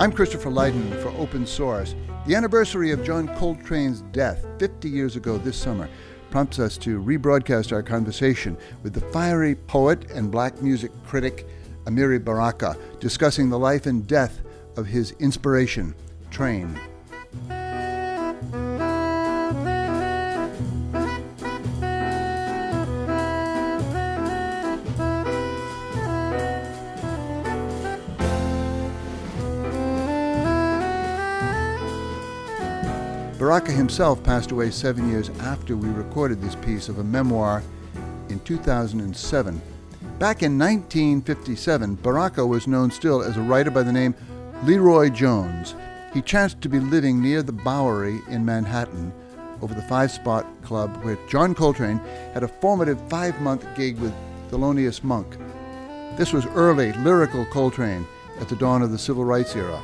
I'm Christopher Lydon for Open Source. The anniversary of John Coltrane's death 50 years ago this summer prompts us to rebroadcast our conversation with the fiery poet and black music critic Amiri Baraka, discussing the life and death of his inspiration, Train. Baraka himself passed away 7 years after we recorded this piece of a memoir in 2007. Back in 1957, Baraka was known still as a writer by the name Leroi Jones. He chanced to be living near the Bowery in Manhattan over the Five Spot Club, where John Coltrane had a formative 5-month gig with Thelonious Monk. This was early lyrical Coltrane at the dawn of the Civil Rights era.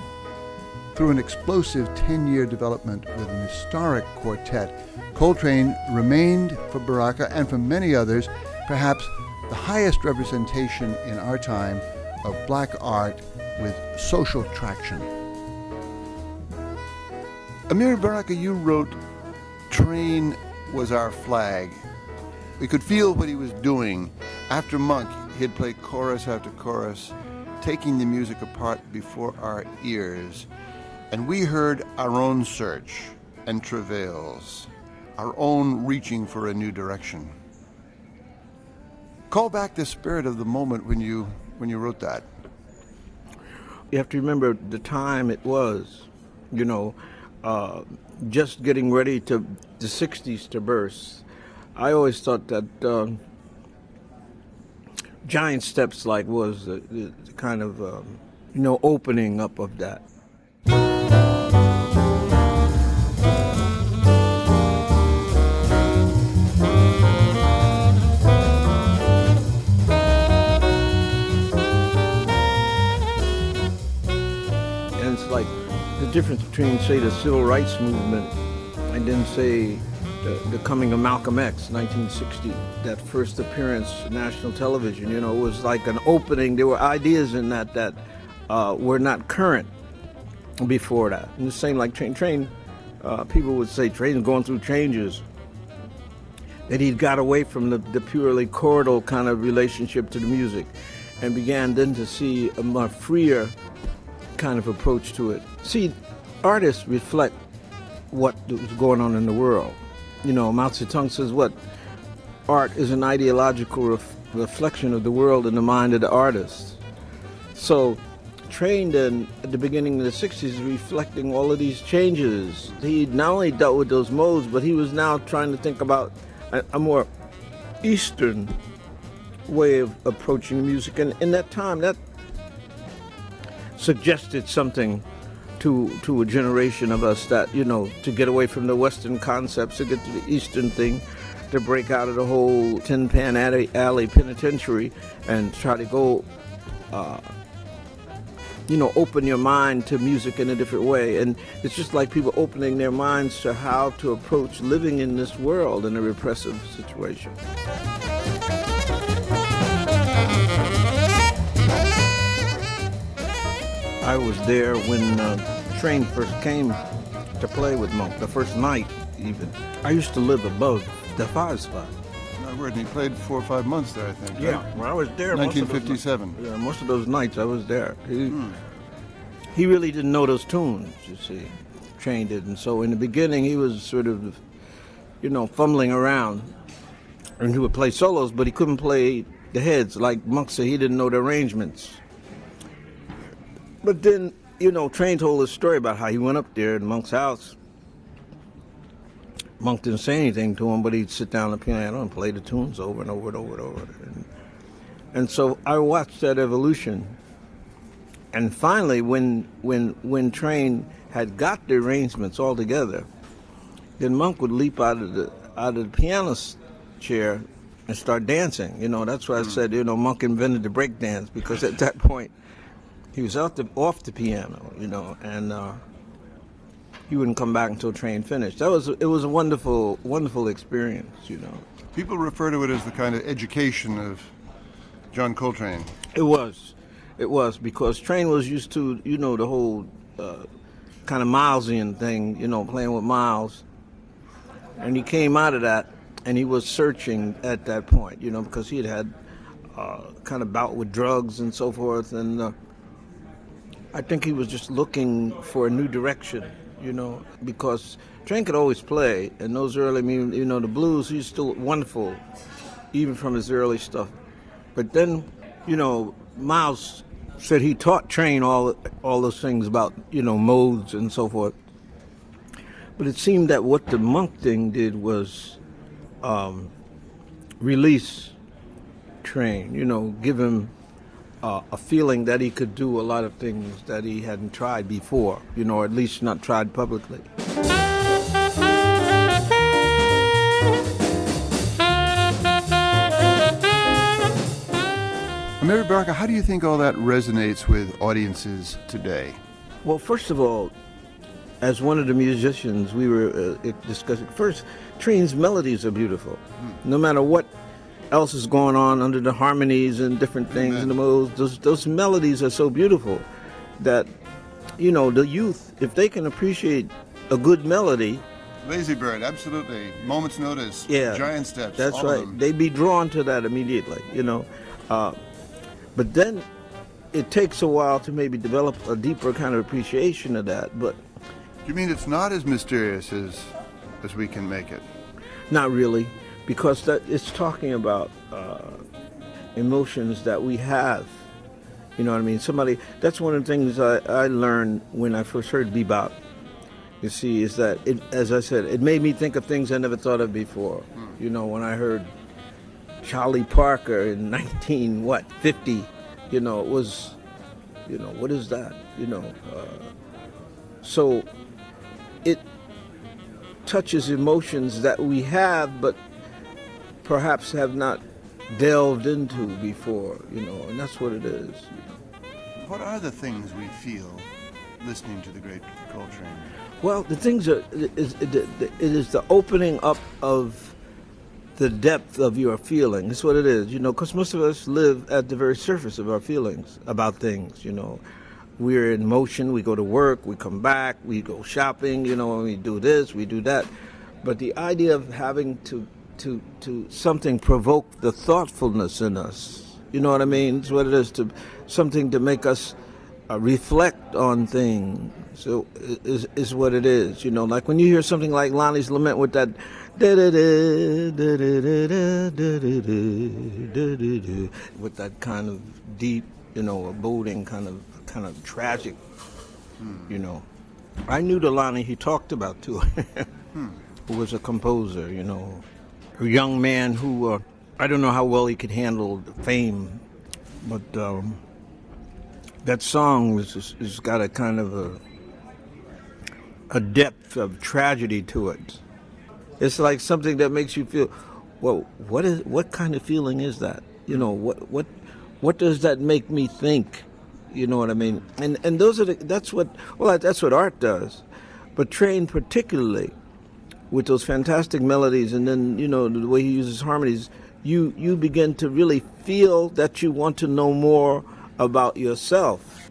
Through an explosive 10-year development with an historic quartet, Coltrane remained for Baraka and for many others perhaps the highest representation in our time of black art with social traction. Amiri Baraka, you wrote, "Train was our flag." We could feel what he was doing. After Monk, he'd play chorus after chorus, taking the music apart before our ears. And we heard our own search and travails, our own reaching for a new direction. Call back the spirit of the moment when you wrote that. You have to remember the time it was, just getting ready to the 60s to burst. I always thought that Giant Steps was the kind of opening up of that. The difference between, say, the Civil Rights Movement and then, say, the coming of Malcolm X, 1960, that first appearance on national television, it was like an opening. There were ideas in that were not current before that. And the same like Train, people would say Train's going through changes, that he'd got away from the purely chordal kind of relationship to the music and began then to see a more freer kind of approach to it. See, artists reflect what was going on in the world. Mao Zedong says art is an ideological reflection of the world in the mind of the artist. So Train then, at the beginning of the 60s, reflecting all of these changes. He not only dealt with those modes, but he was now trying to think about a more Eastern way of approaching music. And in that time, that suggested something to a generation of us that, to get away from the Western concepts, to get to the Eastern thing, to break out of the whole Tin Pan Alley penitentiary and try to go, open your mind to music in a different way. And it's just like people opening their minds to how to approach living in this world in a repressive situation. I was there when Train first came to play with Monk, the first night even. I used to live above the Five Spot. I heard he played 4 or 5 months there, I think. Yeah, right? Well, I was there. 1957. Most of those nights I was there. He really didn't know those tunes, you see. Train didn't. So in the beginning, he was sort of, fumbling around. And he would play solos, but he couldn't play the heads. Like Monk said, he didn't know the arrangements. But then, Train told his story about how he went up there at Monk's house. Monk didn't say anything to him, but he'd sit down at the piano and play the tunes over and over and over and over. And so I watched that evolution. And finally, when Train had got the arrangements all together, then Monk would leap out of the pianist chair and start dancing. That's why I said, Monk invented the break dance, because at that point, he was off the piano, and he wouldn't come back until Train finished. It was a wonderful, wonderful experience, People refer to it as the kind of education of John Coltrane. It was because Train was used to, the whole kind of Milesian thing, you know, playing with Miles. And he came out of that, and he was searching at that point, you know, because he had had kind of bout with drugs and so forth. And I think he was just looking for a new direction, you know, because Train could always play. And those early, you know, the blues, he's still wonderful, even from his early stuff. But then, you know, Miles said he taught Train all those things about, you know, modes and so forth. But it seemed that what the Monk thing did was release Train, you know, give him a feeling that he could do a lot of things that he hadn't tried before, you know, or at least not tried publicly. Amiri Baraka, how do you think all that resonates with audiences today? Well, first of all, as one of the musicians, we were discussing, first, Train's melodies are beautiful. No matter what else is going on under the harmonies and different things and the modes, those melodies are so beautiful that, you know, the youth, if they can appreciate a good melody. Lazy Bird, absolutely. Moment's Notice, yeah, Giant Steps. That's right. They'd be drawn to that immediately, you know. But then it takes a while to maybe develop a deeper kind of appreciation of that. But you mean it's not as mysterious as we can make it? Not really, because it's talking about emotions that we have. You know what I mean? That's one of the things I learned when I first heard bebop, you see, is that, as I said, it made me think of things I never thought of before. You know, when I heard Charlie Parker in 1950, you know, it was, you know, what is that? You know, so it touches emotions that we have, but perhaps have not delved into before, you know, and that's what it is. You know. What are the things we feel listening to the great Coltrane? Well, the things are, it is the opening up of the depth of your feeling. That's what it is, you know, because most of us live at the very surface of our feelings about things, you know. We're in motion, we go to work, we come back, we go shopping, you know, and we do this, we do that. But the idea of having to something provoke the thoughtfulness in us, you know what I mean? It's what it is, to something to make us reflect on things. So is what it is, you know. Like when you hear something like Lonnie's Lament with that, with that kind of deep, you know, boding kind of tragic, you know. I knew the Lonnie he talked about too, who was a composer, you know, a young man who I don't know how well he could handle fame, but that song has got a kind of a depth of tragedy to it. It's like something that makes you feel, well, what kind of feeling is that? You know, what does that make me think? You know what I mean? And those are that's what art does, but Train particularly, with those fantastic melodies, and then, you know, the way he uses harmonies, you begin to really feel that you want to know more about yourself.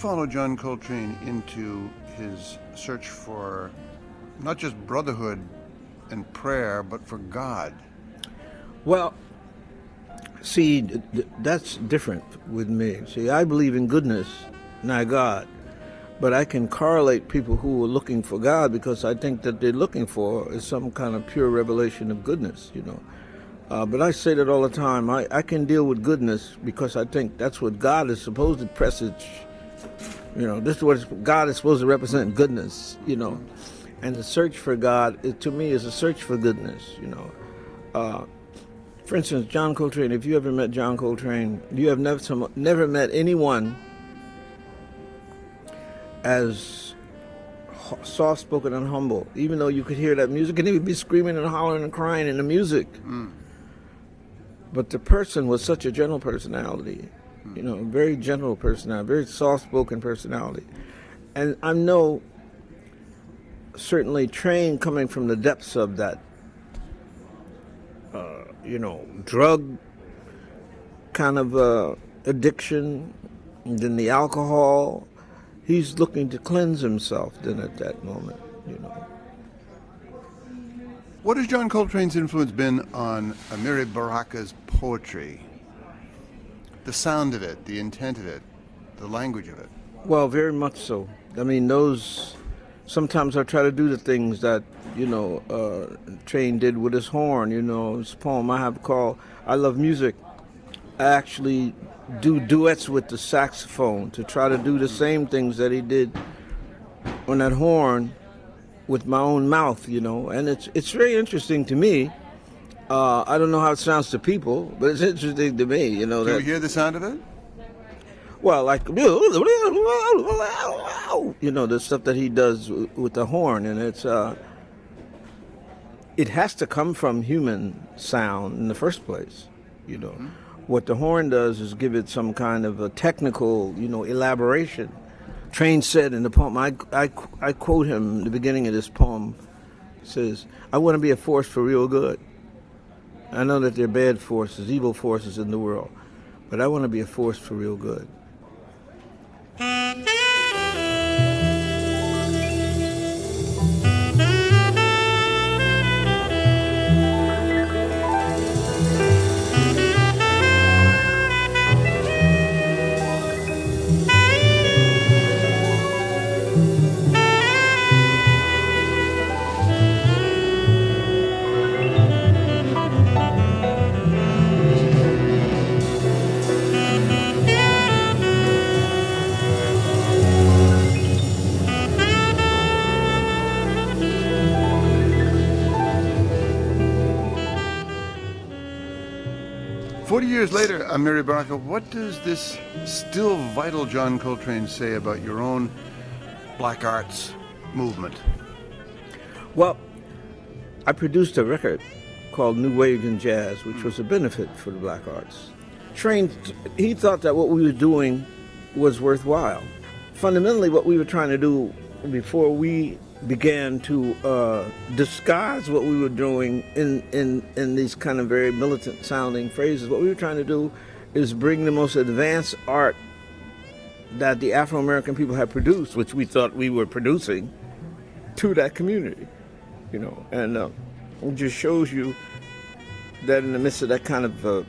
Follow John Coltrane into his search for not just brotherhood and prayer, but for God. Well, see, that's different with me. See, I believe in goodness, not God. But I can correlate people who are looking for God because I think that they're looking for is some kind of pure revelation of goodness, you know. But I say that all the time. I can deal with goodness because I think that's what God is supposed to presage. You know, this is what God is supposed to represent, goodness, you know. And the search for God, to me, is a search for goodness, you know. For instance, John Coltrane, if you ever met John Coltrane, you have never met anyone as soft-spoken and humble, even though you could hear that music, and he would be screaming and hollering and crying in the music. Mm. But the person was such a gentle personality, you know, very gentle personality, very soft-spoken personality. And I know, certainly, Train coming from the depths of that, you know, drug kind of addiction, and then the alcohol. He's looking to cleanse himself then at that moment, you know. What has John Coltrane's influence been on Amiri Baraka's poetry? The sound of it, the intent of it, the language of it? Well, very much so. I mean, those, sometimes I try to do the things that, you know, Train did with his horn, you know, his poem I have called I Love Music. I actually do duets with the saxophone to try to do the same things that he did on that horn with my own mouth, you know. And it's very interesting to me. I don't know how it sounds to people, but it's interesting to me, you know. Do you hear the sound of it? Well, like, you know, the stuff that he does with the horn, and it's it has to come from human sound in the first place, you know. Mm-hmm. What the horn does is give it some kind of a technical, you know, elaboration. Train said in the poem, I quote him in the beginning of this poem, says, I want to be a force for real good. I know that there are bad forces, evil forces in the world, but I want to be a force for real good. Years later, Amiri Baraka, what does this still vital John Coltrane say about your own black arts movement? Well, I produced a record called New Wave in Jazz, which was a benefit for the black arts. Train, he thought that what we were doing was worthwhile. Fundamentally, what we were trying to do before we began to disguise what we were doing in these kind of very militant sounding phrases. What we were trying to do is bring the most advanced art that the Afro-American people had produced, which we thought we were producing, to that community, you know. And it just shows you that in the midst of that kind of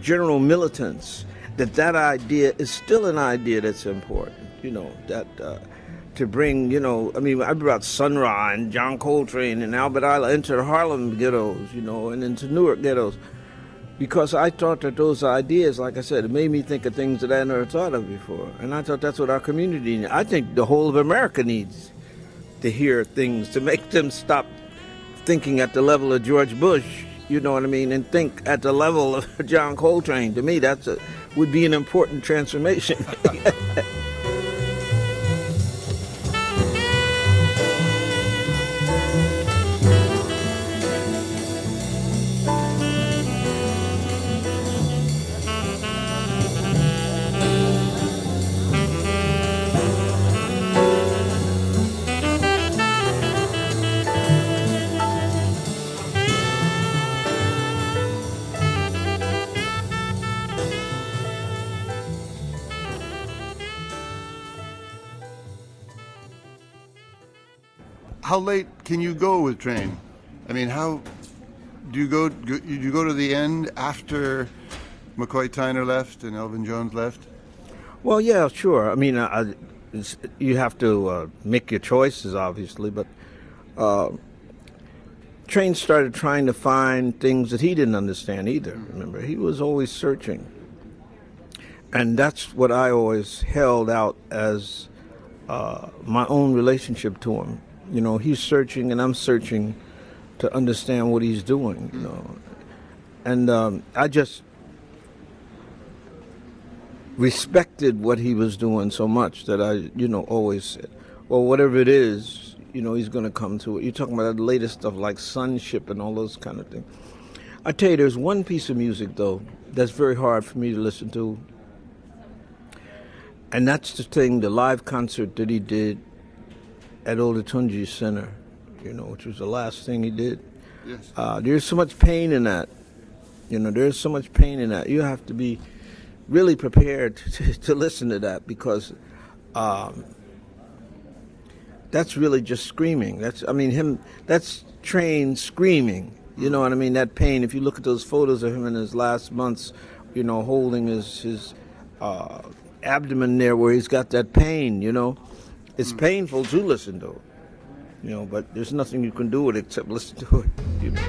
general militance, that idea is still an idea that's important, you know, that... to bring, you know, I mean, I brought Sun Ra and John Coltrane and Albert Ayler into the Harlem ghettos, you know, and into Newark ghettos, because I thought that those ideas, like I said, it made me think of things that I never thought of before, and I thought that's what our community needs. I think the whole of America needs to hear things to make them stop thinking at the level of George Bush, you know what I mean, and think at the level of John Coltrane. To me, that's would be an important transformation. How late can you go with Train? I mean, how do you go? Do you go to the end after McCoy Tyner left and Elvin Jones left? Well, yeah, sure. I mean, you have to make your choices, obviously, but Train started trying to find things that he didn't understand either. Remember, he was always searching. And that's what I always held out as my own relationship to him. You know, he's searching and I'm searching to understand what he's doing, you know. And I just respected what he was doing so much that I, you know, always said, well, whatever it is, you know, he's going to come to it. You're talking about the latest stuff like Sonship and all those kind of things. I tell you, there's one piece of music, though, that's very hard for me to listen to. And that's the thing, the live concert that he did at Old Atunji Center, you know, which was the last thing he did. Yes. There's so much pain in that. You know, there's so much pain in that. You have to be really prepared to listen to that, because that's really just screaming. That's, I mean, him, that's Train screaming. You know what I mean? That pain. If you look at those photos of him in his last months, you know, holding his abdomen there where he's got that pain, you know. It's painful to listen to, you know, but there's nothing you can do with it except listen to it, you know.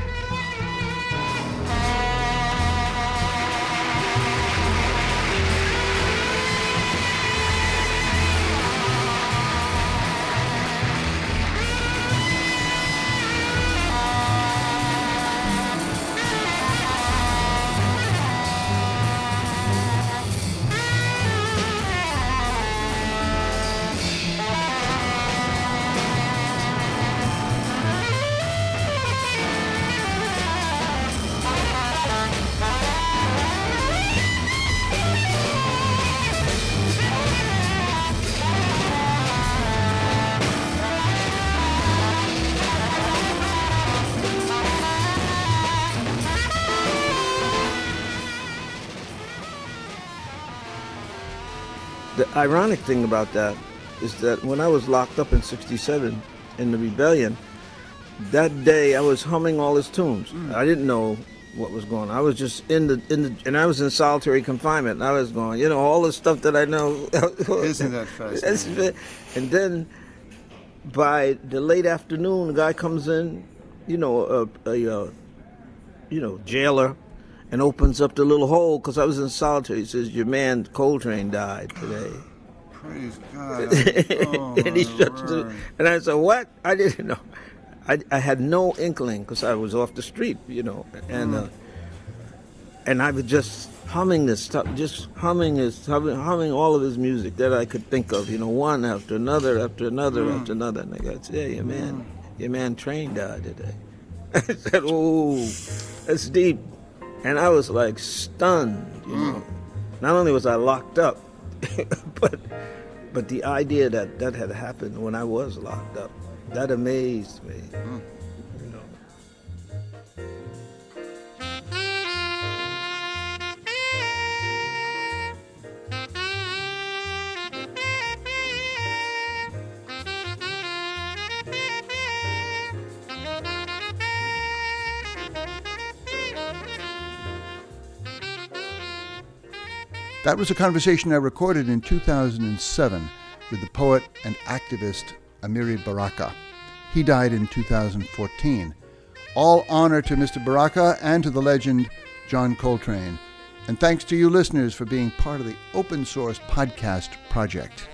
The ironic thing about that is that when I was locked up in 67 in the rebellion, that day I was humming all his tunes. I didn't know what was going on. I was just and I was in solitary confinement, and I was going, you know, all the stuff that I know. Isn't that fascinating? And then by the late afternoon, a guy comes in, you know, a jailer, and opens up the little hole, because I was in solitary. He says, your man Coltrane died today. Praise God. Oh, and he shuts the, and I said, what? I didn't know. I had no inkling, because I was off the street, you know. And I was just humming this stuff, just humming all of his music that I could think of, you know, one after another, after another, after another. And I got to, yeah, your man Train died today. I said, oh, that's deep. And I was like stunned, you know. Not only was I locked up, but the idea that that had happened when I was locked up, that amazed me. You know. That was a conversation I recorded in 2007 with the poet and activist Amiri Baraka. He died in 2014. All honor to Mr. Baraka and to the legend John Coltrane. And thanks to you listeners for being part of the Open Source Podcast Project.